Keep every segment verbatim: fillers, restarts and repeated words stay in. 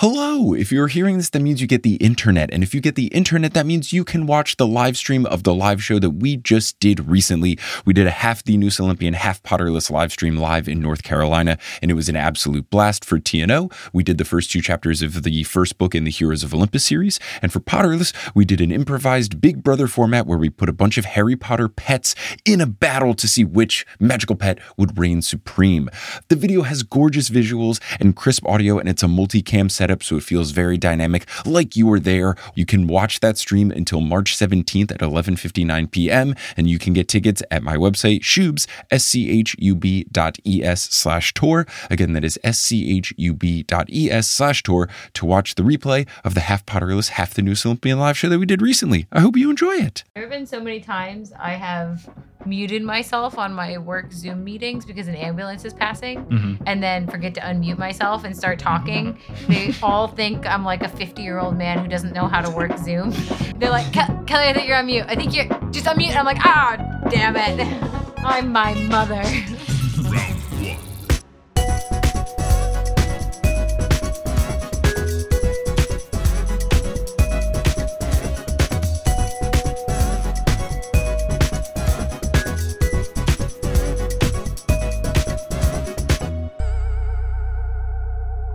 Hello! If you're hearing this, that means you get the internet. And if you get the internet, that means you can watch the live stream of the live show that we just did recently. We did a half The News Olympian, half Potterless live stream live in North Carolina, and it was an absolute blast for T N O. We did the first two chapters of the first book in the Heroes of Olympus series. And for Potterless, we did an improvised Big Brother format where we put a bunch of Harry Potter pets in a battle to see which magical pet would reign supreme. The video has gorgeous visuals and crisp audio, and it's a multi-cam set. Up, so it feels very dynamic, like you were there. You can watch that stream until March seventeenth at eleven fifty-nine p.m. And you can get tickets at my website, Schubs, S-C-H-U-B dot E-S slash tour. Again, that is S-C-H-U-B dot E-S slash tour to watch the replay of the Half Potterless, Half the News Olympian live show that we did recently. I hope you enjoy it. There have been so many times I have muted myself on my work Zoom meetings because an ambulance is passing, mm-hmm. and then forget to unmute myself and start talking. They all think I'm like a fifty-year-old man who doesn't know how to work Zoom. They're like, Kelly, I think you're on mute. I think you're just unmute. And I'm like, ah, oh, damn it. I'm my mother.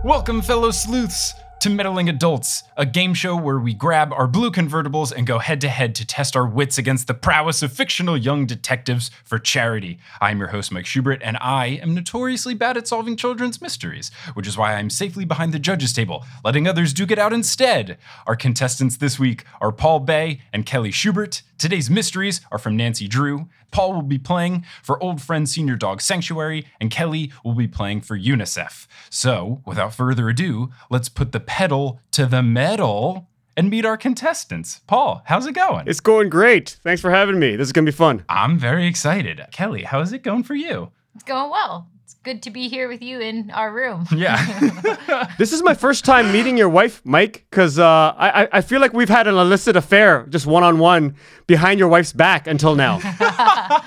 Welcome, fellow sleuths, to Meddling Adults, a game show where we grab our blue convertibles and go head-to-head to test our wits against the prowess of fictional young detectives for charity. I'm your host, Mike Schubert, and I am notoriously bad at solving children's mysteries, which is why I'm safely behind the judges' table, letting others duke it out instead. Our contestants this week are Paul Bae and Kelly Schubert. Today's mysteries are from Nancy Drew. Paul will be playing for Old Friends Senior Dog Sanctuary, and Kelly will be playing for UNICEF. So, without further ado, let's put the pedal to the metal and meet our contestants. Paul, how's it going? It's going great. Thanks for having me. This is going to be fun. I'm very excited. Kelly, how's it going for you? It's going well. It's good to be here with you in our room. Yeah. This is my first time meeting your wife, Mike, because uh, I, I feel like we've had an illicit affair, just one-on-one, behind your wife's back until now.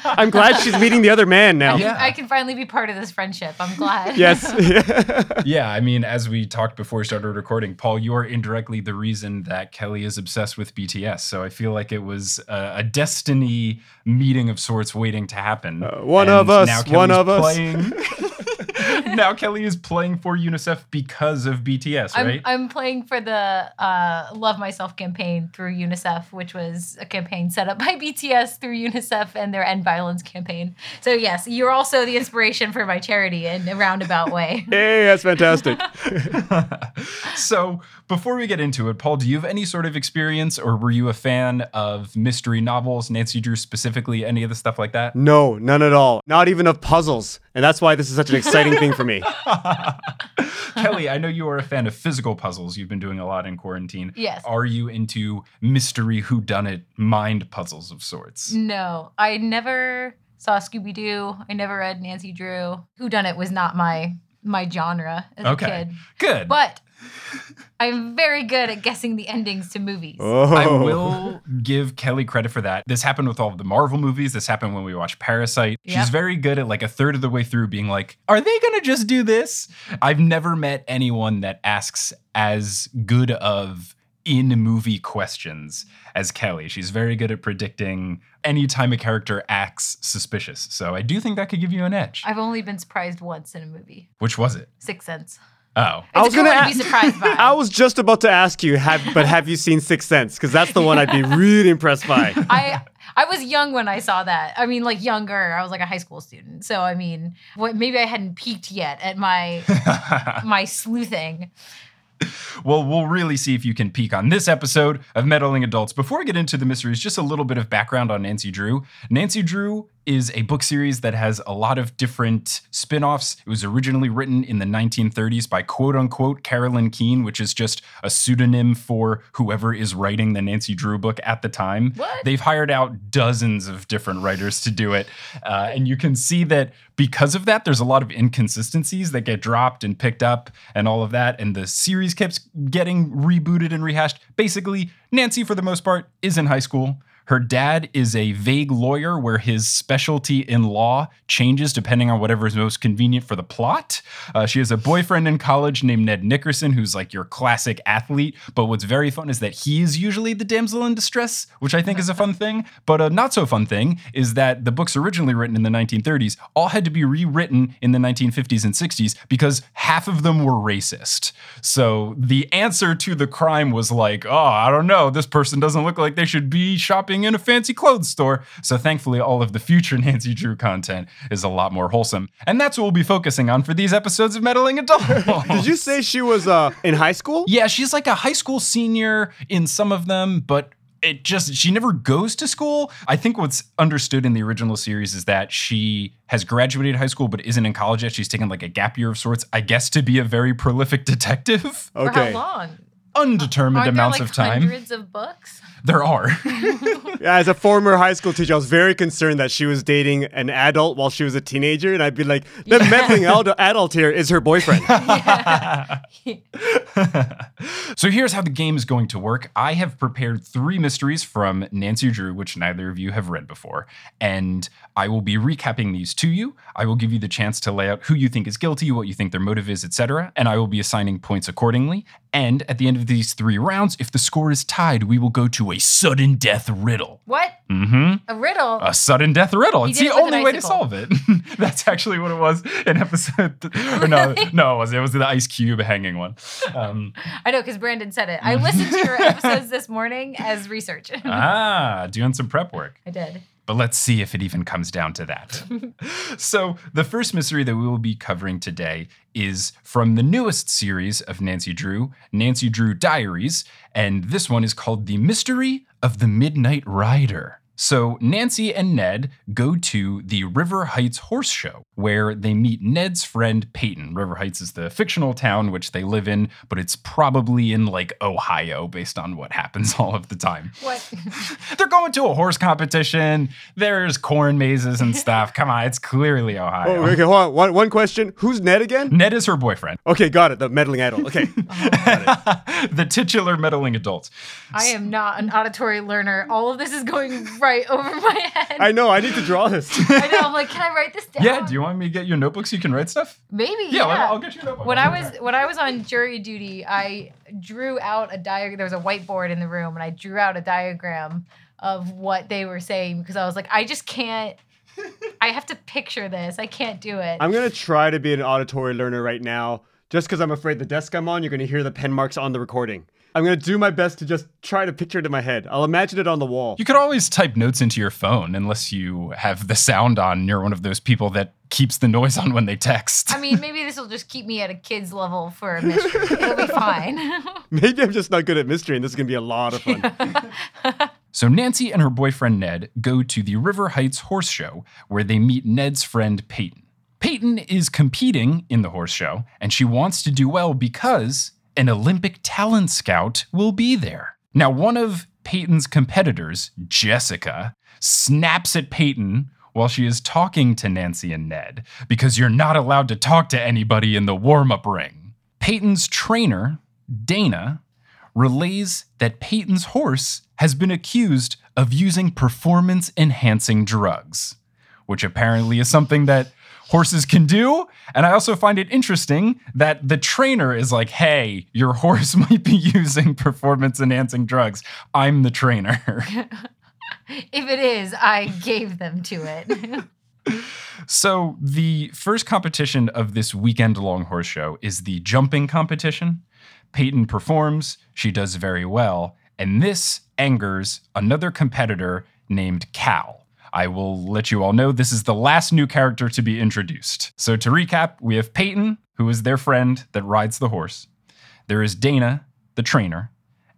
I'm glad she's meeting the other man now. I can, yeah. I can finally be part of this friendship. I'm glad. Yes. Yeah, I mean, as we talked before we started recording, Paul, you are indirectly the reason that Kelly is obsessed with B T S. So I feel like it was a, a destiny meeting of sorts waiting to happen. Uh, one and of us, one of us. Playing. Now Kelly is playing for UNICEF because of B T S, right? I'm, I'm playing for the uh, Love Myself campaign through UNICEF, which was a campaign set up by B T S through UNICEF and their End Violence campaign. So yes, you're also the inspiration for my charity in a roundabout way. Hey, that's fantastic. So before we get into it, Paul, do you have any sort of experience or were you a fan of mystery novels, Nancy Drew specifically, any of the stuff like that? No, none at all. Not even of puzzles. And that's why this is such an exciting thing for me. Kelly, I know you are a fan of physical puzzles. You've been doing a lot in quarantine. Yes. Are you into mystery whodunit mind puzzles of sorts? No, I never saw Scooby-Doo. I never read Nancy Drew. Whodunit was not my my genre as okay. a kid. Good. But I'm very good at guessing the endings to movies. Oh. I will give Kelly credit for that. This happened with all of the Marvel movies. This happened when we watched Parasite. Yep. She's very good at like a third of the way through being like, are they going to just do this? I've never met anyone that asks as good of in-movie questions as Kelly. She's very good at predicting any time a character acts suspicious. So I do think that could give you an edge. I've only been surprised once in a movie. Which was it? Sixth Sense. Oh, it's I was gonna ask, be surprised by. I was just about to ask you, have, but have you seen Sixth Sense? Because that's the one I'd be really impressed by. I I was young when I saw that. I mean, like younger. I was like a high school student. So I mean, what, maybe I hadn't peaked yet at my my sleuthing. Well, we'll really see if you can peak on this episode of Meddling Adults. Before we get into the mysteries, just a little bit of background on Nancy Drew. Nancy Drew is a book series that has a lot of different spin-offs. It was originally written in the nineteen thirties by quote-unquote Carolyn Keene, which is just a pseudonym for whoever is writing the Nancy Drew book at the time. What? They've hired out dozens of different writers to do it. Uh, and you can see that because of that, there's a lot of inconsistencies that get dropped and picked up and all of that. And the series keeps getting rebooted and rehashed. Basically, Nancy, for the most part, is in high school. Her dad is a vague lawyer where his specialty in law changes depending on whatever is most convenient for the plot. Uh, she has a boyfriend in college named Ned Nickerson, who's like your classic athlete. But what's very fun is that he is usually the damsel in distress, which I think is a fun thing. But a not so fun thing is that the books originally written in the nineteen thirties all had to be rewritten in the nineteen fifties and sixties because half of them were racist. So the answer to the crime was like, oh, I don't know, this person doesn't look like they should be shopping in a fancy clothes store. So thankfully, all of the future Nancy Drew content is a lot more wholesome. And that's what we'll be focusing on for these episodes of Meddling Adults. Did you say she was uh, in high school? Yeah, she's like a high school senior in some of them, but it just, she never goes to school. I think what's understood in the original series is that she has graduated high school but isn't in college yet. She's taken like a gap year of sorts, I guess, to be a very prolific detective. Okay. For how long? Undetermined Aren't amounts there, like, of time. Hundreds of books? There are. Yeah, as a former high school teacher, I was very concerned that she was dating an adult while she was a teenager, and I'd be like, the yeah. meddling ad- adult here is her boyfriend. Yeah. So here's how the game is going to work. I have prepared three mysteries from Nancy Drew, which neither of you have read before, and I will be recapping these to you. I will give you the chance to lay out who you think is guilty, what you think their motive is, et cetera, and I will be assigning points accordingly. And at the end of these three rounds, if the score is tied, we will go to a sudden death riddle. What? Mm-hmm. A riddle? A sudden death riddle. It's the only way to solve it. That's actually what it was in episode... Th- or no, no, it was it was the ice cube hanging one. Um, I know, because Brandon said it. I listened to your episodes this morning as research. ah, doing some prep work. I did. But let's see if it even comes down to that. So the first mystery that we will be covering today is from the newest series of Nancy Drew, Nancy Drew Diaries, and this one is called The Mystery of the Midnight Rider. So Nancy and Ned go to the River Heights Horse Show, where they meet Ned's friend Peyton. River Heights is the fictional town which they live in, but it's probably in like Ohio based on what happens all of the time. What? They're going to a horse competition. There's corn mazes and stuff. Come on, it's clearly Ohio. Oh, okay, hold on. One, one question. Who's Ned again? Ned is her boyfriend. Okay, got it. The meddling adult. Okay. Oh, got it. The titular meddling adult. I am not an auditory learner. All of this is going right. Right over my head. I know. I need to draw this. I know. I'm like, can I write this down? Yeah. Do you want me to get your notebook so you can write stuff? Maybe. Yeah. yeah. I'll, I'll get your notebook. When I was when I was on jury duty, I drew out a diagram. There was a whiteboard in the room, and I drew out a diagram of what they were saying because I was like, I just can't. I have to picture this. I can't do it. I'm gonna try to be an auditory learner right now, just because I'm afraid the desk I'm on, you're gonna hear the pen marks on the recording. I'm going to do my best to just try to picture it in my head. I'll imagine it on the wall. You could always type notes into your phone unless you have the sound on and you're one of those people that keeps the noise on when they text. I mean, maybe this will just keep me at a kid's level for a mystery. It'll be fine. Maybe I'm just not good at mystery and this is going to be a lot of fun. Yeah. So Nancy and her boyfriend Ned go to the River Heights Horse Show where they meet Ned's friend Peyton. Peyton is competing in the horse show and she wants to do well because... an Olympic talent scout will be there. Now, one of Peyton's competitors, Jessica, snaps at Peyton while she is talking to Nancy and Ned because you're not allowed to talk to anybody in the warm-up ring. Peyton's trainer, Dana, relays that Peyton's horse has been accused of using performance-enhancing drugs, which apparently is something that horses can do. And I also find it interesting that the trainer is like, hey, your horse might be using performance-enhancing drugs. I'm the trainer. If it is, I gave them to it. So the first competition of this weekend-long horse show is the jumping competition. Peyton performs. She does very well. And this angers another competitor named Cal. I will let you all know this is the last new character to be introduced. So to recap, we have Peyton, who is their friend that rides the horse. There is Dana, the trainer.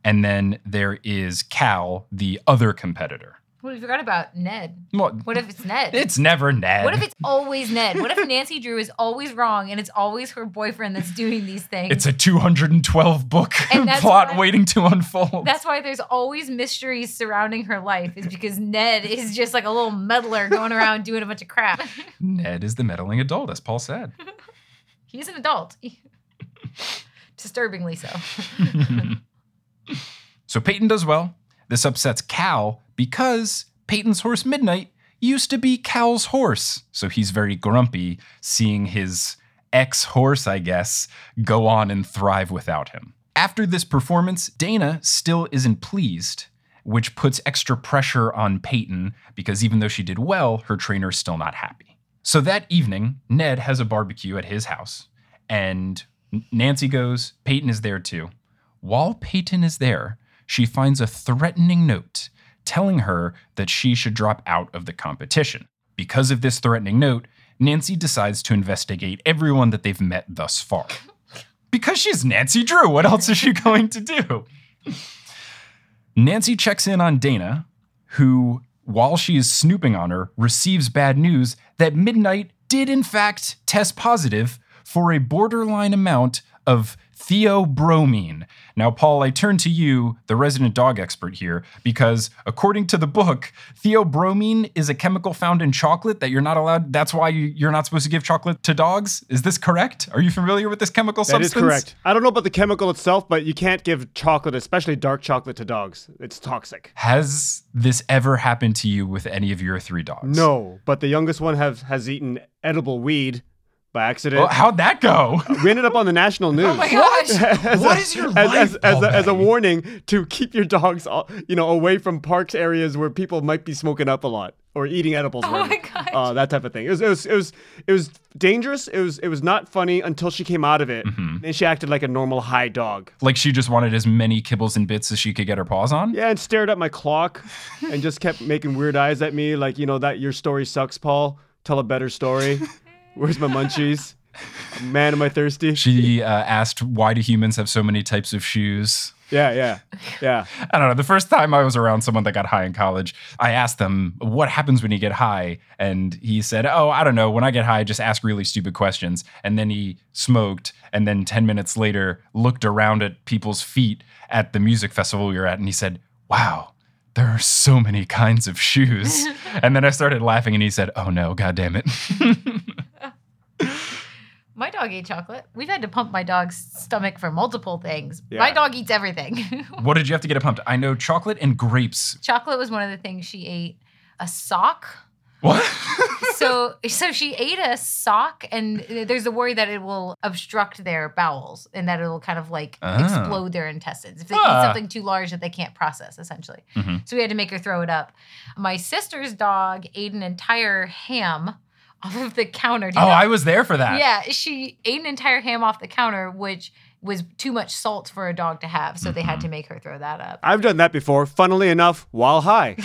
And then there is Cal, the other competitor. What if you forgot about Ned? What? What if it's Ned? It's never Ned. What if it's always Ned? What if Nancy Drew is always wrong and it's always her boyfriend that's doing these things? It's a two hundred twelve book plot why, waiting to unfold. That's why there's always mysteries surrounding her life, is because Ned is just like a little meddler going around doing a bunch of crap. Ned is the meddling adult, as Paul said. He's an adult. Disturbingly so. So Peyton does well. This upsets Cal because Peyton's horse Midnight used to be Cal's horse. So he's very grumpy seeing his ex-horse, I guess, go on and thrive without him. After this performance, Dana still isn't pleased, which puts extra pressure on Peyton because even though she did well, her trainer's still not happy. So that evening, Ned has a barbecue at his house and Nancy goes, Peyton is there too. While Peyton is there, she finds a threatening note telling her that she should drop out of the competition. Because of this threatening note, Nancy decides to investigate everyone that they've met thus far. Because she's Nancy Drew, what else is she going to do? Nancy checks in on Dana, who, while she is snooping on her, receives bad news that Midnight did in fact test positive for a borderline amount of theobromine. Now, Paul, I turn to you, the resident dog expert here, because according to the book, theobromine is a chemical found in chocolate that you're not allowed, that's why you're not supposed to give chocolate to dogs. Is this correct? Are you familiar with this chemical that substance? That is correct. I don't know about the chemical itself, but you can't give chocolate, especially dark chocolate, to dogs. It's toxic. Has this ever happened to you with any of your three dogs? No, but the youngest one have has eaten edible weed. By accident. Well, how'd that go? We ended up on the national news. Oh my gosh. As what a, is your as, life, as, as, a, as a warning to keep your dogs, you know, away from parks areas where people might be smoking up a lot or eating edibles. Oh my gosh. Uh, that type of thing. It was, it was, it was, it was dangerous. It was, it was not funny until she came out of it, mm-hmm. and she acted like a normal high dog. Like she just wanted as many kibbles and bits as she could get her paws on. Yeah, and stared at my clock, and just kept making weird eyes at me, like, you know, that your story sucks, Paul. Tell a better story. Where's my munchies? Man, am I thirsty? She uh, asked, why do humans have so many types of shoes? Yeah, yeah, yeah. I don't know. The first time I was around someone that got high in college, I asked them, what happens when you get high? And he said, oh, I don't know. When I get high, I just ask really stupid questions. And then he smoked. And then ten minutes later, looked around at people's feet at the music festival we were at. And he said, wow, there are so many kinds of shoes. And then I started laughing. And he said, oh, no, God damn it. My dog ate chocolate. We've had to pump my dog's stomach for multiple things. Yeah. My dog eats everything. What did you have to get it pumped? I know chocolate and grapes. Chocolate was one of the things she ate. A sock. What? so so she ate a sock, and there's a worry that it will obstruct their bowels and that it'll kind of like oh. explode their intestines if they ah. eat something too large that they can't process, essentially. Mm-hmm. So we had to make her throw it up. My sister's dog ate an entire ham off of the counter. Do you oh, know? I was there for that. Yeah, she ate an entire ham off the counter, which was too much salt for a dog to have, so mm-hmm. they had to make her throw that up. I've done that before, funnily enough, while high.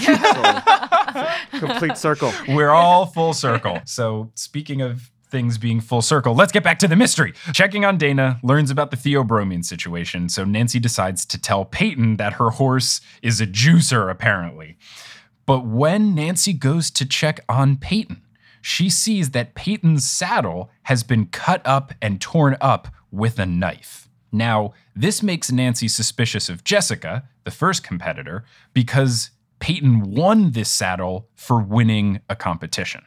So, complete circle. We're all full circle. So speaking of things being full circle, let's get back to the mystery. Checking on Dana, learns about the theobromine situation, so Nancy decides to tell Peyton that her horse is a juicer, apparently. But when Nancy goes to check on Peyton, she sees that Peyton's saddle has been cut up and torn up with a knife. Now, this makes Nancy suspicious of Jessica, the first competitor, because Peyton won this saddle for winning a competition.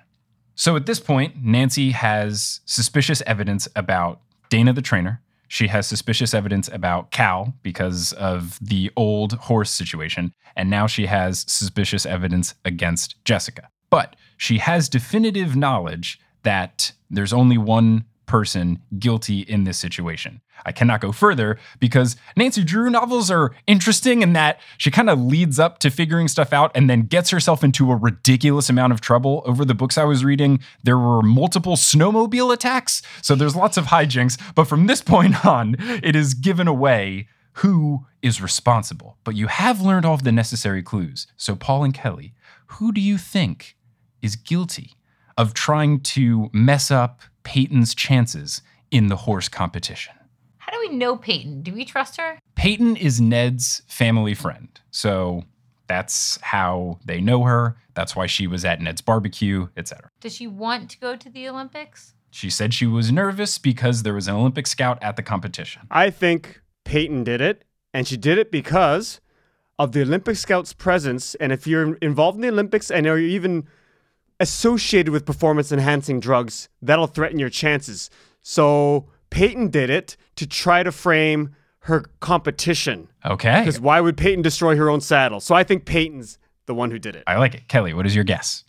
So at this point, Nancy has suspicious evidence about Dana the trainer. She has suspicious evidence about Cal because of the old horse situation. And now she has suspicious evidence against Jessica. But she has definitive knowledge that there's only one person guilty in this situation. I cannot go further because Nancy Drew novels are interesting in that she kind of leads up to figuring stuff out and then gets herself into a ridiculous amount of trouble. Over the books I was reading, there were multiple snowmobile attacks, so there's lots of hijinks. But from this point on, it is given away who is responsible. But you have learned all of the necessary clues. So Paul and Kelly, who do you think is guilty of trying to mess up Peyton's chances in the horse competition? How do we know Peyton? Do we trust her? Peyton is Ned's family friend. So That's how they know her. That's why she was at Ned's barbecue, et cetera. Does she want to go to the Olympics? She said she was nervous because there was an Olympic scout at the competition. I think Peyton did it, and she did it because of the Olympic scout's presence. And if you're involved in the Olympics and are even associated with performance-enhancing drugs, that'll threaten your chances. So Peyton did it to try to frame her competition. Okay. Because why would Peyton destroy her own saddle? So I think Peyton's the one who did it. I like it. Kelly, what is your guess?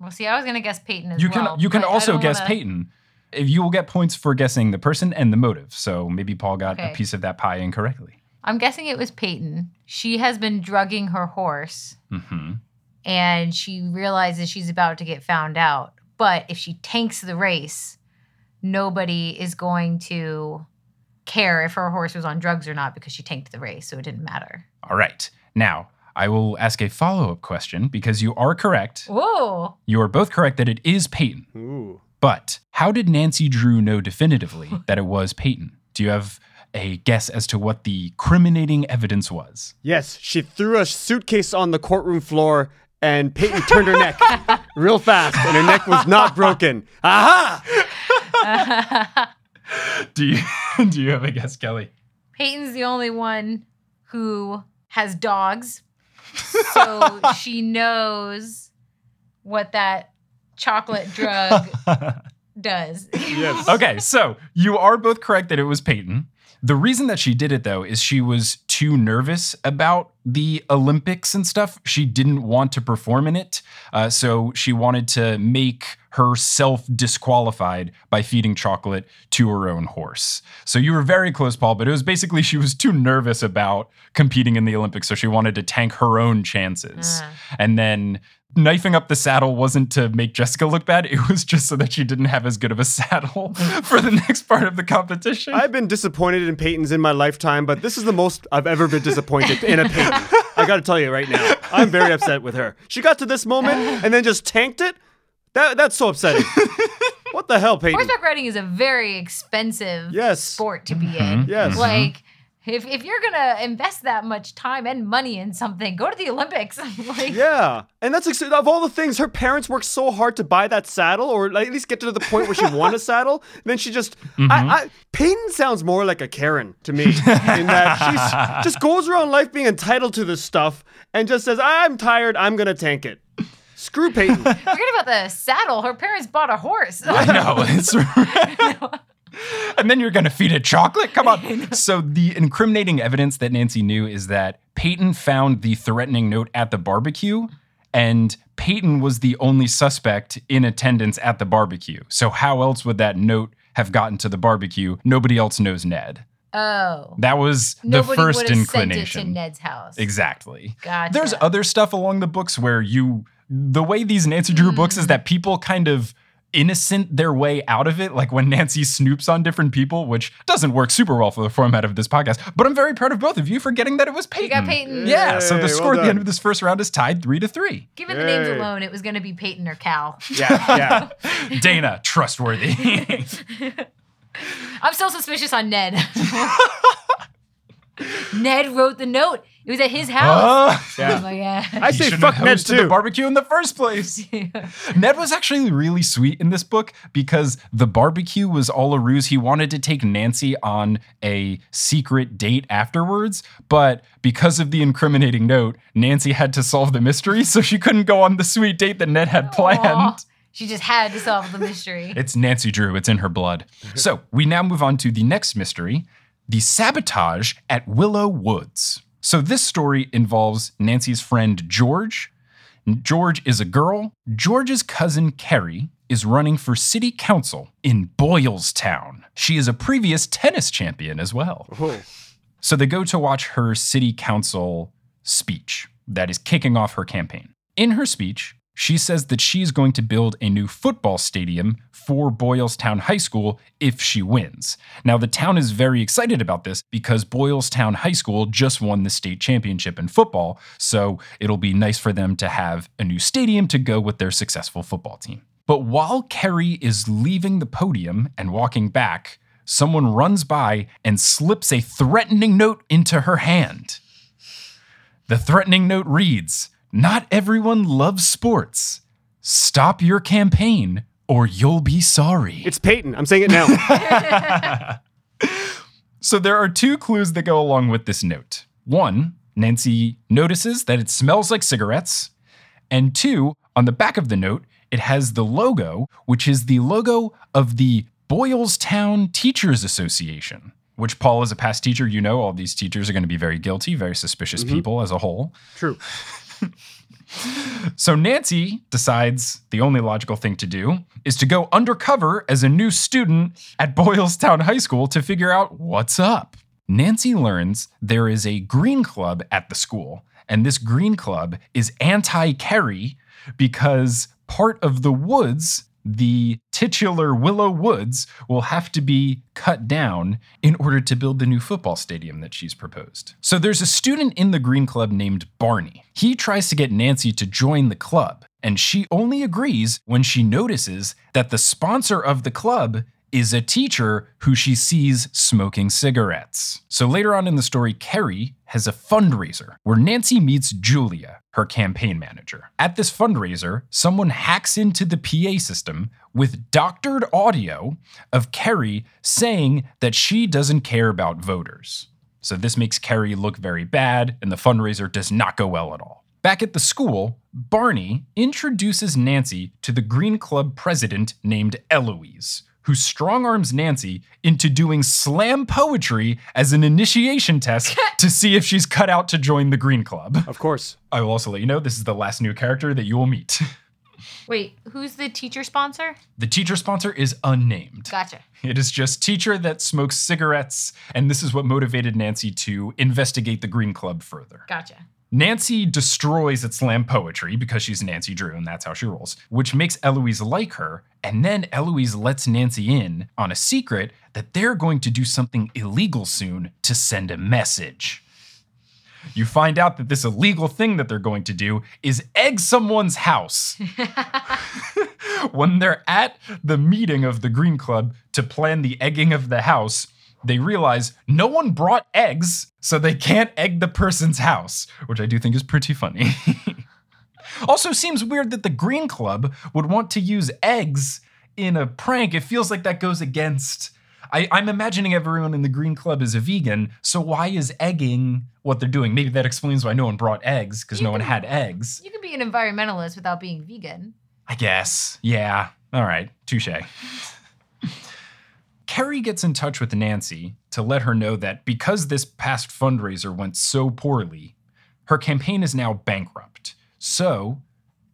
Well, see, I was going to guess Peyton as you can, well. You can also guess wanna... Peyton. If you will get points for guessing the person and the motive. So maybe Paul got okay. a piece of that pie incorrectly. I'm guessing it was Peyton. She has been drugging her horse. Mm-hmm. And she realizes she's about to get found out. But if she tanks the race, nobody is going to care if her horse was on drugs or not because she tanked the race, so it didn't matter. All right. Now, I will ask a follow-up question because you are correct. Ooh. You are both correct that it is Peyton. Ooh. But how did Nancy Drew know definitively that it was Peyton? Do you have a guess as to what the criminating evidence was? Yes, she threw a suitcase on the courtroom floor and Peyton turned her neck real fast and her neck was not broken. Aha! Do you do you have a guess, Kelly? Peyton's the only one who has dogs, so she knows what that chocolate drug does. Yes. Okay, so you are both correct that it was Peyton. The reason that she did it, though, is she was too nervous about the Olympics and stuff. She didn't want to perform in it, uh, so she wanted to make herself disqualified by feeding chocolate to her own horse. So you were very close, Paul, but it was basically she was too nervous about competing in the Olympics, so she wanted to tank her own chances. Mm. And then knifing up the saddle wasn't to make Jessica look bad. It was just so that she didn't have as good of a saddle for the next part of the competition. I've been disappointed in Peytons in my lifetime, but this is the most I've ever been disappointed in a Peyton. I got to tell you right now, I'm very upset with her. She got to this moment and then just tanked it. That That's so upsetting. What the hell, Peyton? Horseback riding is a very expensive yes. sport to be mm-hmm. in. Yes. Like... Mm-hmm. If if you're going to invest that much time and money in something, go to the Olympics. Like, yeah. And that's, of all the things, her parents worked so hard to buy that saddle or at least get to the point where she won a saddle. And then she just, mm-hmm. I, I, Peyton sounds more like a Karen to me in that she just goes around life being entitled to this stuff and just says, I'm tired, I'm going to tank it. Screw Peyton. Forget about the saddle. Her parents bought a horse. I know. It's right. And then you're going to feed it chocolate? Come on. So the incriminating evidence that Nancy knew is that Peyton found the threatening note at the barbecue, and Peyton was the only suspect in attendance at the barbecue. So how else would that note have gotten to the barbecue? Nobody else knows Ned. Oh. That was the first inclination. Nobody would have sent it to Ned's house. Exactly. Gotcha. There's other stuff along the books where you, the way these Nancy Drew mm. books is that people kind of innocent their way out of it, like when Nancy snoops on different people, which doesn't work super well for the format of this podcast, but I'm very proud of both of you for getting that it was Peyton. You got Peyton. Yeah, Yay, so the score well at the end of this first round is tied three to three. Given Yay. the names alone, it was going to be Peyton or Cal. Yeah, yeah. Dana, trustworthy. I'm still suspicious on Ned. Ned wrote the note. It was at his house. Oh, yeah. Oh my God. I say fuck Ned too. The barbecue in the first place. Yeah. Ned was actually really sweet in this book because the barbecue was all a ruse. He wanted to take Nancy on a secret date afterwards, but because of the incriminating note, Nancy had to solve the mystery, so she couldn't go on the sweet date that Ned had planned. Aww. She just had to solve the mystery. It's Nancy Drew. It's in her blood. So we now move on to the next mystery, the sabotage at Willow Woods. So this story involves Nancy's friend, George. George is a girl. George's cousin, Kerry, is running for city council in Boylestown. She is a previous tennis champion as well. Oh. So they go to watch her city council speech that is kicking off her campaign. In her speech, she says that she's going to build a new football stadium for Boylestown High School if she wins. Now, the town is very excited about this because Boylestown High School just won the state championship in football, so it'll be nice for them to have a new stadium to go with their successful football team. But while Kerry is leaving the podium and walking back, someone runs by and slips a threatening note into her hand. The threatening note reads, "Not everyone loves sports. Stop your campaign or you'll be sorry." It's Peyton. I'm saying it now. So there are two clues that go along with this note. One, Nancy notices that it smells like cigarettes. And two, on the back of the note, it has the logo, which is the logo of the Boylestown Teachers Association, which, Paul, as a past teacher, you know all these teachers are going to be very guilty, very suspicious mm-hmm. people as a whole. True. So Nancy decides the only logical thing to do is to go undercover as a new student at Boylestown High School to figure out what's up. Nancy learns there is a green club at the school, and this green club is anti-Kerry because part of the woods, the titular Willow Woods, will have to be cut down in order to build the new football stadium that she's proposed. So there's a student in the Green Club named Barney. He tries to get Nancy to join the club, and she only agrees when she notices that the sponsor of the club is a teacher who she sees smoking cigarettes. So later on in the story, Kerry has a fundraiser where Nancy meets Julia, her campaign manager. At this fundraiser, someone hacks into the P A system with doctored audio of Kerry saying that she doesn't care about voters. So this makes Kerry look very bad, and the fundraiser does not go well at all. Back at the school, Barney introduces Nancy to the Green Club president named Eloise, who strong-arms Nancy into doing slam poetry as an initiation test to see if she's cut out to join the Green Club. Of course. I will also let you know this is the last new character that you will meet. Wait, who's the teacher sponsor? The teacher sponsor is unnamed. Gotcha. It is just teacher that smokes cigarettes, and this is what motivated Nancy to investigate the Green Club further. Gotcha. Nancy destroys at slam poetry because she's Nancy Drew and that's how she rolls, which makes Eloise like her. And then Eloise lets Nancy in on a secret that they're going to do something illegal soon to send a message. You find out that this illegal thing that they're going to do is egg someone's house when they're at the meeting of the Green Club to plan the egging of the house. They realize no one brought eggs, so they can't egg the person's house, which I do think is pretty funny. Also seems weird that the Green Club would want to use eggs in a prank. It feels like that goes against... I, I'm imagining everyone in the Green Club is a vegan, so why is egging what they're doing? Maybe that explains why no one brought eggs, because no one had eggs. You can be an environmentalist without being vegan. I guess. Yeah. All right. Touche. Kerry gets in touch with Nancy to let her know that because this past fundraiser went so poorly, her campaign is now bankrupt. So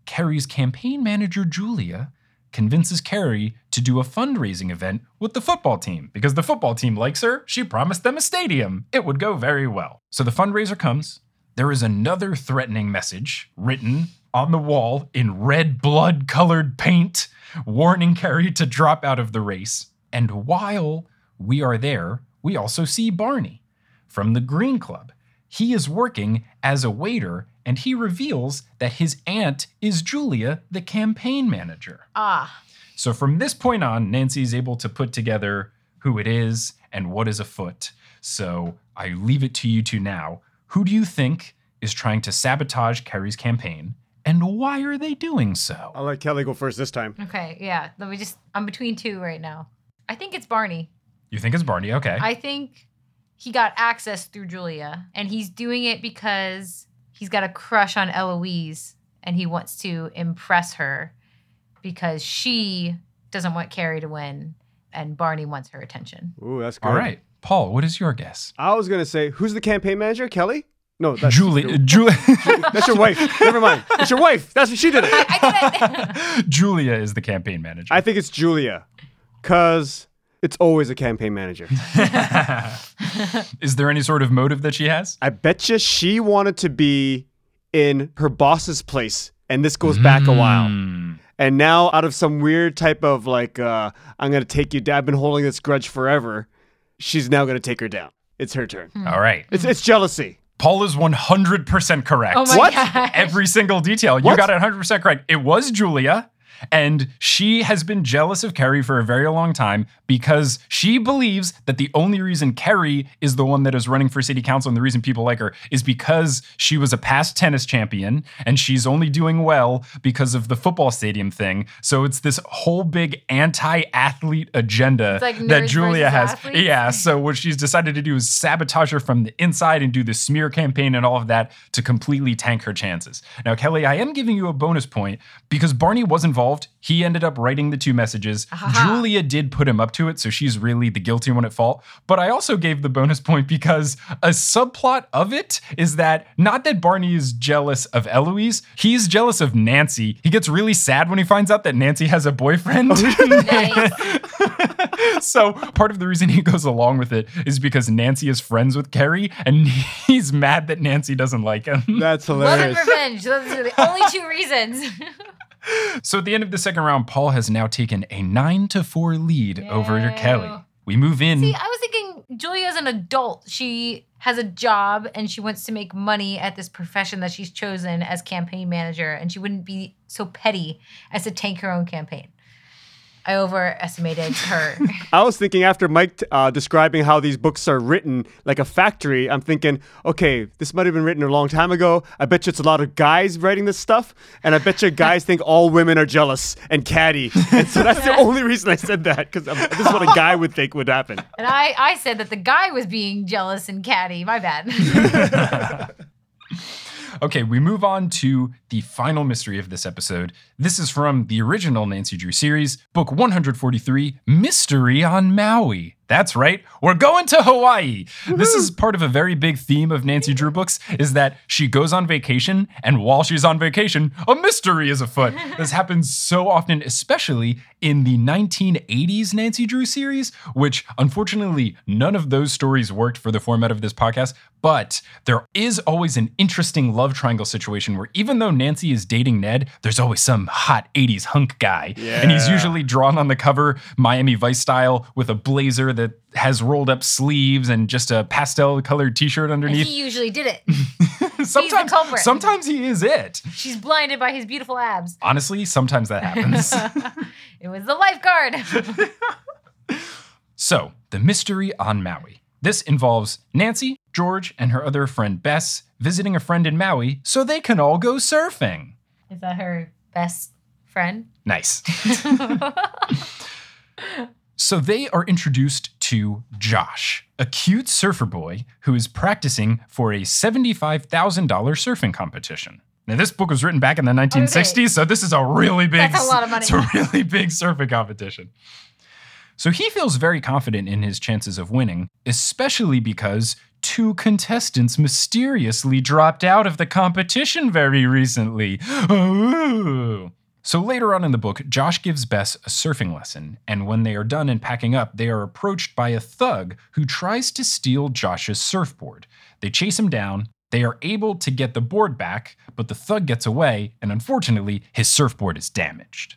Kerry's campaign manager, Julia, convinces Kerry to do a fundraising event with the football team. Because the football team likes her, she promised them a stadium. It would go very well. So the fundraiser comes. There is another threatening message written on the wall in red blood-colored paint, warning Kerry to drop out of the race. And while we are there, we also see Barney from the Green Club. He is working as a waiter, and he reveals that his aunt is Julia, the campaign manager. Ah. So from this point on, Nancy is able to put together who it is and what is afoot. So I leave it to you two now. Who do you think is trying to sabotage Kerry's campaign? And why are they doing so? I'll let Kelly go first this time. Okay, yeah. Let me just, I'm between two right now. I think it's Barney. You think it's Barney? Okay. I think he got access through Julia, and he's doing it because he's got a crush on Eloise, and he wants to impress her because she doesn't want Kerry to win, and Barney wants her attention. Ooh, that's good. All right. Paul, what is your guess? I was going to say, who's the campaign manager? Kelly? No, that's Julia. Julia. That's your wife. Never mind. That's your wife. That's what she did. It. I, I did it. Julia is the campaign manager. I think it's Julia. Because it's always a campaign manager. Is there any sort of motive that she has? I betcha she wanted to be in her boss's place. And this goes mm. back a while. And now out of some weird type of like, uh, I'm going to take you down. I've been holding this grudge forever. She's now going to take her down. It's her turn. Mm. All right. It's, it's jealousy. Paul is one hundred percent correct. Oh my what? Gosh. Every single detail. What? You got it one hundred percent correct. It was Julia. And she has been jealous of Kerry for a very long time because she believes that the only reason Kerry is the one that is running for city council and the reason people like her is because she was a past tennis champion and she's only doing well because of the football stadium thing. So it's this whole big anti-athlete agenda like that Julia has. Athletes. Yeah, so what she's decided to do is sabotage her from the inside and do the smear campaign and all of that to completely tank her chances. Now, Kelly, I am giving you a bonus point because Barney was involved. He ended up writing the two messages. Aha. Julia did put him up to it, so she's really the guilty one at fault. But I also gave the bonus point because a subplot of it is that not that Barney is jealous of Eloise, he's jealous of Nancy. He gets really sad when he finds out that Nancy has a boyfriend. So part of the reason he goes along with it is because Nancy is friends with Kerry and he's mad that Nancy doesn't like him. That's hilarious. Love and revenge. Those are the only two reasons. So at the end of the second round, Paul has now taken a nine to four lead yeah. over Kelly. We move in. See, I was thinking Julia's an adult. She has a job and she wants to make money at this profession that she's chosen as campaign manager, and she wouldn't be so petty as to tank her own campaign. I overestimated her. I was thinking after Mike uh, describing how these books are written like a factory, I'm thinking, okay, this might have been written a long time ago. I bet you it's a lot of guys writing this stuff. And I bet you guys think all women are jealous and catty. And so that's yeah. the only reason I said that, because this is what a guy would think would happen. And I, I said that the guy was being jealous and catty. My bad. Okay, we move on to the final mystery of this episode. This is from the original Nancy Drew series, book one forty-three, Mystery on Maui. That's right, we're going to Hawaii. Woo-hoo. This is part of a very big theme of Nancy Drew books, is that she goes on vacation, and while she's on vacation, a mystery is afoot. This happens so often, especially in the nineteen eighties Nancy Drew series, which unfortunately none of those stories worked for the format of this podcast, but there is always an interesting love triangle situation where even though Nancy is dating Ned, there's always some hot eighties hunk guy. Yeah. And he's usually drawn on the cover, Miami Vice style, with a blazer that has rolled up sleeves and just a pastel colored t-shirt underneath. And he usually did it. sometimes, sometimes he is it. She's blinded by his beautiful abs. Honestly, sometimes that happens. It was the lifeguard. So, the mystery on Maui. This involves Nancy, George, and her other friend Bess visiting a friend in Maui so they can all go surfing. Is that her best friend? Nice. So they are introduced to Josh, a cute surfer boy who is practicing for a seventy-five thousand dollars surfing competition. Now, this book was written back in the nineteen sixties, okay. So this is a really big, That's a lot of money. It's a really big surfing competition. So he feels very confident in his chances of winning, especially because two contestants mysteriously dropped out of the competition very recently. Ooh. So later on in the book, Josh gives Bess a surfing lesson, and when they are done and packing up, they are approached by a thug who tries to steal Josh's surfboard. They chase him down, they are able to get the board back, but the thug gets away, and unfortunately, his surfboard is damaged.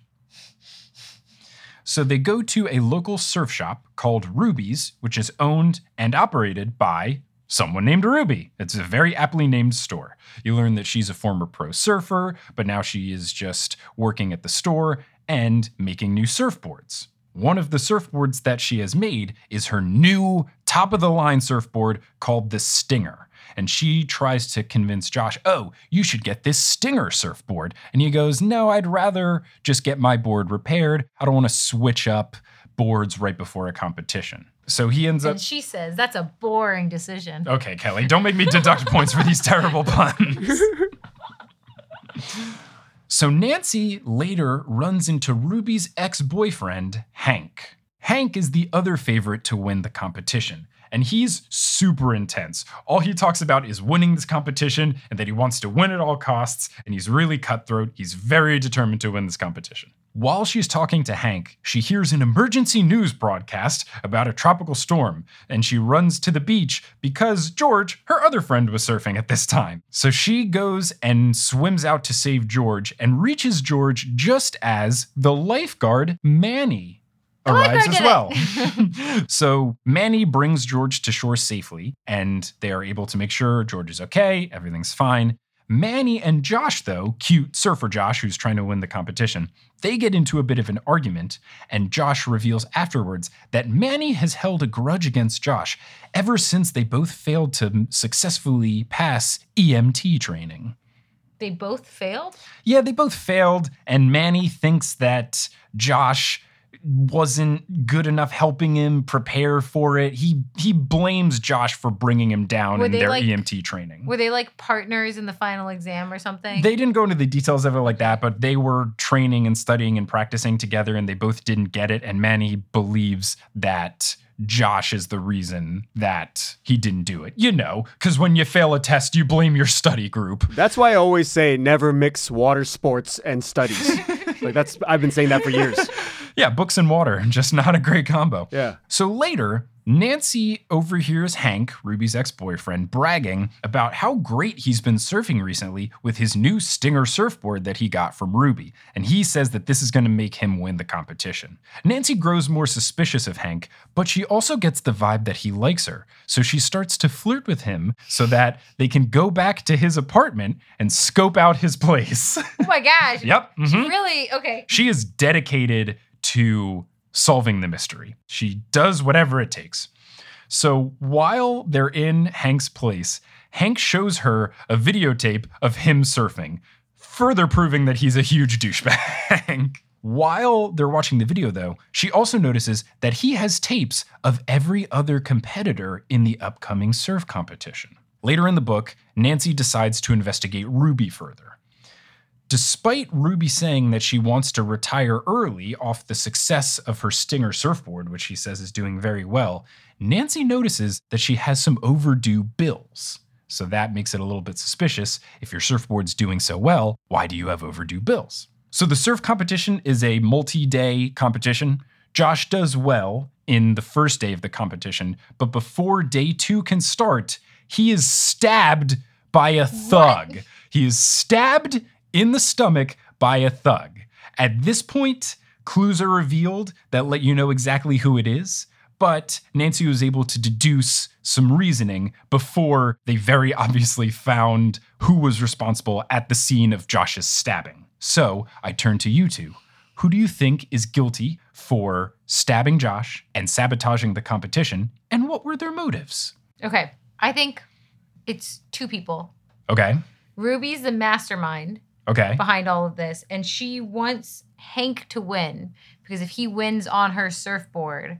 So they go to a local surf shop called Ruby's, which is owned and operated by someone named Ruby. It's a very aptly named store. You learn that she's a former pro surfer, but now she is just working at the store and making new surfboards. One of the surfboards that she has made is her new top-of-the-line surfboard called the Stinger. And she tries to convince Josh, oh, you should get this Stinger surfboard. And he goes, no, I'd rather just get my board repaired. I don't want to switch up boards right before a competition. So he ends up... And she says, that's a boring decision. Okay, Kelly, don't make me deduct points for these terrible puns. So Nancy later runs into Ruby's ex-boyfriend, Hank. Hank is the other favorite to win the competition, and he's super intense. All he talks about is winning this competition and that he wants to win at all costs, and he's really cutthroat. He's very determined to win this competition. While she's talking to Hank, she hears an emergency news broadcast about a tropical storm, and she runs to the beach because George, her other friend, was surfing at this time. So she goes and swims out to save George and reaches George just as the lifeguard, Manny, arrives as well. So Manny brings George to shore safely, and they are able to make sure George is okay, everything's fine. Manny and Josh, though, cute surfer Josh, who's trying to win the competition, they get into a bit of an argument, and Josh reveals afterwards that Manny has held a grudge against Josh ever since they both failed to successfully pass E M T training. They both failed? Yeah, they both failed, and Manny thinks that Josh wasn't good enough helping him prepare for it. He he blames Josh for bringing him down were in their like, E M T training. Were they like partners in the final exam or something? They didn't go into the details of it like that, but they were training and studying and practicing together, and they both didn't get it. And Manny believes that Josh is the reason that he didn't do it. You know, because when you fail a test, you blame your study group. That's why I always say never mix water sports and studies. Like that's I've been saying that for years. Yeah, books and water, just not a great combo. Yeah. So later, Nancy overhears Hank, Ruby's ex-boyfriend, bragging about how great he's been surfing recently with his new Stinger surfboard that he got from Ruby. And he says that this is going to make him win the competition. Nancy grows more suspicious of Hank, but she also gets the vibe that he likes her. So she starts to flirt with him so that they can go back to his apartment and scope out his place. Oh my gosh. Yep. Mm-hmm. She really, okay. She is dedicated to solving the mystery. She does whatever it takes. So while they're in Hank's place, Hank shows her a videotape of him surfing, further proving that he's a huge douchebag. While they're watching the video, though, she also notices that he has tapes of every other competitor in the upcoming surf competition. Later in the book, Nancy decides to investigate Ruby further. Despite Ruby saying that she wants to retire early off the success of her Stinger surfboard, which she says is doing very well, Nancy notices that she has some overdue bills. So that makes it a little bit suspicious. If your surfboard's doing so well, why do you have overdue bills? So the surf competition is a multi-day competition. Josh does well in the first day of the competition, but before day two can start, he is stabbed by a thug. What? He is stabbed in the stomach by a thug. At this point, clues are revealed that let you know exactly who it is, but Nancy was able to deduce some reasoning before they very obviously found who was responsible at the scene of Josh's stabbing. So I turn to you two. Who do you think is guilty for stabbing Josh and sabotaging the competition, and what were their motives? Okay, I think it's two people. Okay. Ruby's the mastermind. Okay. Behind all of this. And she wants Hank to win because if he wins on her surfboard,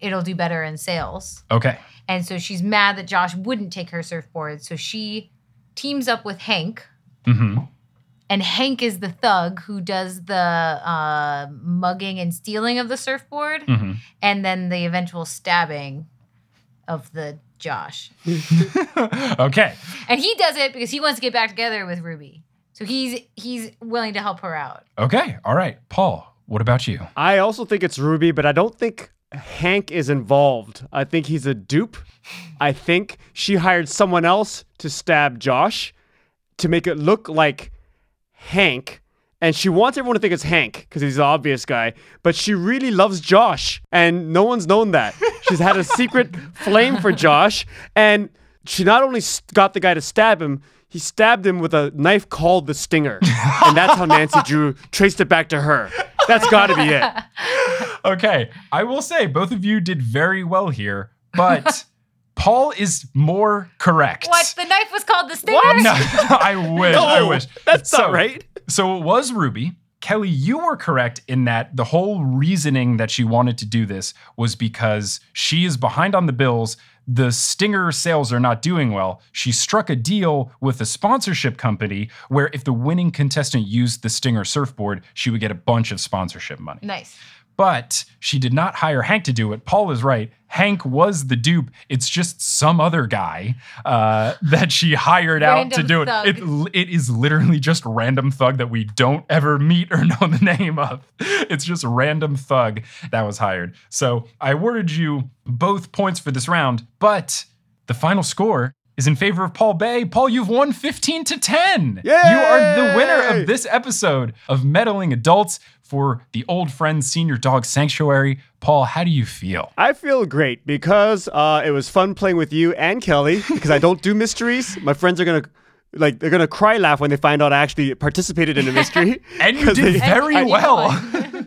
it'll do better in sales. Okay. And so she's mad that Josh wouldn't take her surfboard. So she teams up with Hank. Mm-hmm. And Hank is the thug who does the uh, mugging and stealing of the surfboard. Mm-hmm. And then the eventual stabbing of the Josh. Okay. And he does it because he wants to get back together with Ruby. So he's he's willing to help her out. Okay. All right. Paul, what about you? I also think it's Ruby, but I don't think Hank is involved. I think he's a dupe. I think she hired someone else to stab Josh to make it look like Hank. And she wants everyone to think it's Hank because he's the obvious guy. But she really loves Josh. And no one's known that. She's had a secret flame for Josh. And she not only got the guy to stab him, he stabbed him with a knife called the Stinger. And that's how Nancy Drew traced it back to her. That's got to be it. Okay. I will say both of you did very well here, but Paul is more correct. What? The knife was called the Stinger? What? No, I wish. No, I wish. That's so, not right. So it was Ruby. Kelly, you were correct in that the whole reasoning that she wanted to do this was because she is behind on the bills. The Stinger sales are not doing well. She struck a deal with a sponsorship company where if the winning contestant used the Stinger surfboard, she would get a bunch of sponsorship money. Nice. But she did not hire Hank to do it. Paul is right. Hank was the dupe. It's just some other guy uh, that she hired out to do it. it. It is literally just random thug that we don't ever meet or know the name of. It's just random thug that was hired. So I awarded you both points for this round, but the final score is in favor of Paul Bae. Paul, you've won fifteen to ten. Yay! You are the winner of this episode of Meddling Adults for the Old Friends Senior Dog Sanctuary. Paul, how do you feel? I feel great because uh, it was fun playing with you and Kelly because I don't do mysteries. My friends are going to like they're gonna cry laugh when they find out I actually participated in a mystery. And you did they, very I, well.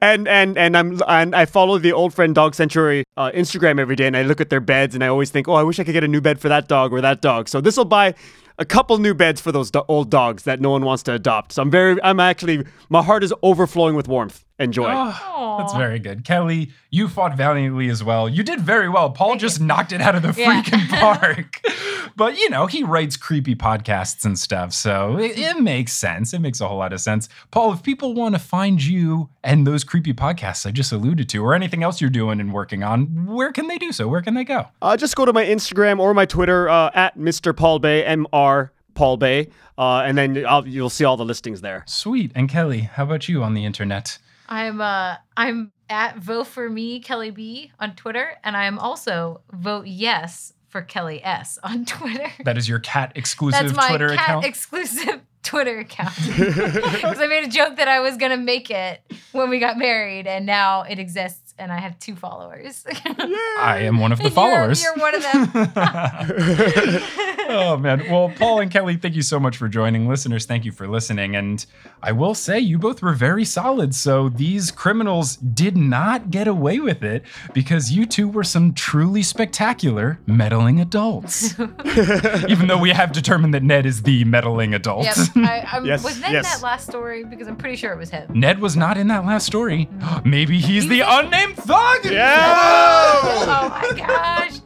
and and and I'm and I follow the Old Friend Dog Sanctuary uh, Instagram every day, and I look at their beds, and I always think, oh, I wish I could get a new bed for that dog or that dog. So this will buy a couple new beds for those do- old dogs that no one wants to adopt. So I'm very, I'm actually, my heart is overflowing with warmth and joy. Oh, that's very good. Kelly, you fought valiantly as well. You did very well. Paul Thank just you. knocked it out of the yeah. freaking park. But, you know, he writes creepy podcasts and stuff. So it, it makes sense. It makes a whole lot of sense. Paul, if people want to find you and those creepy podcasts I just alluded to, or anything else you're doing and working on, where can they do so? Where can they go? Uh, just go to my Instagram or my Twitter, uh, at Mister Paul Bae, M R Paul Bae. Uh, and then I'll, you'll see all the listings there. Sweet. And Kelly, how about you on the internet? I'm uh I'm at Vote For Me Kelly B on Twitter, and I'm also Vote Yes for Kelly S on Twitter. That is your cat exclusive Twitter account? That's my cat exclusive Twitter account. Because I made a joke that I was gonna make it when we got married, and now it exists. And I have two followers. I am one of the followers. You're, you're one of them. Oh, man. Well, Paul and Kelly, thank you so much for joining. Listeners, thank you for listening. And I will say you both were very solid. So these criminals did not get away with it because you two were some truly spectacular meddling adults. Even though we have determined that Ned is the meddling adult. Yep. I, I'm, yes. Was Ned yes. in that last story? Because I'm pretty sure it was him. Ned was not in that last story. Maybe he's the unnamed thug! Yeah! Oh my gosh.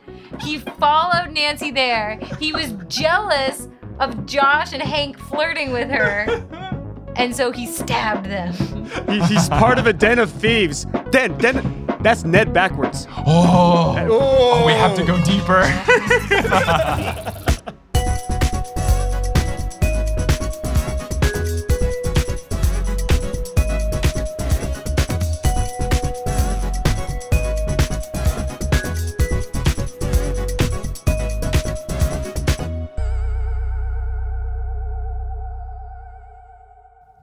He followed Nancy there. He was jealous of Josh and Hank flirting with her. And so he stabbed them. He, he's part of a den of thieves. Den, den, that's Ned backwards. Oh, oh. oh we have to go deeper.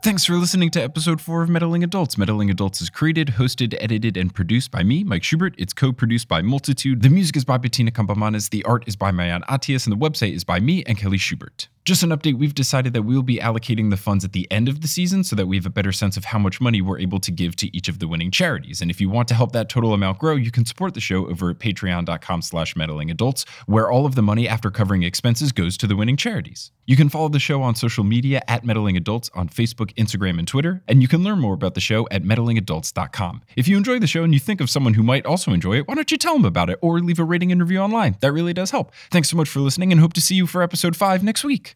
Thanks for listening to episode four of Meddling Adults. Meddling Adults is created, hosted, edited, and produced by me, Mike Schubert. It's co-produced by Multitude. The music is by Bettina Campomanes. The art is by Mayan Atias, and the website is by me and Kelly Schubert. Just an update, we've decided that we'll be allocating the funds at the end of the season so that we have a better sense of how much money we're able to give to each of the winning charities. And if you want to help that total amount grow, you can support the show over at patreon.com slash meddlingadults, where all of the money after covering expenses goes to the winning charities. You can follow the show on social media at Meddling Adults on Facebook, Instagram, and Twitter, and you can learn more about the show at meddling adults dot com. If you enjoy the show and you think of someone who might also enjoy it, why don't you tell them about it or leave a rating and review online? That really does help. Thanks so much for listening, and hope to see you for episode five next week.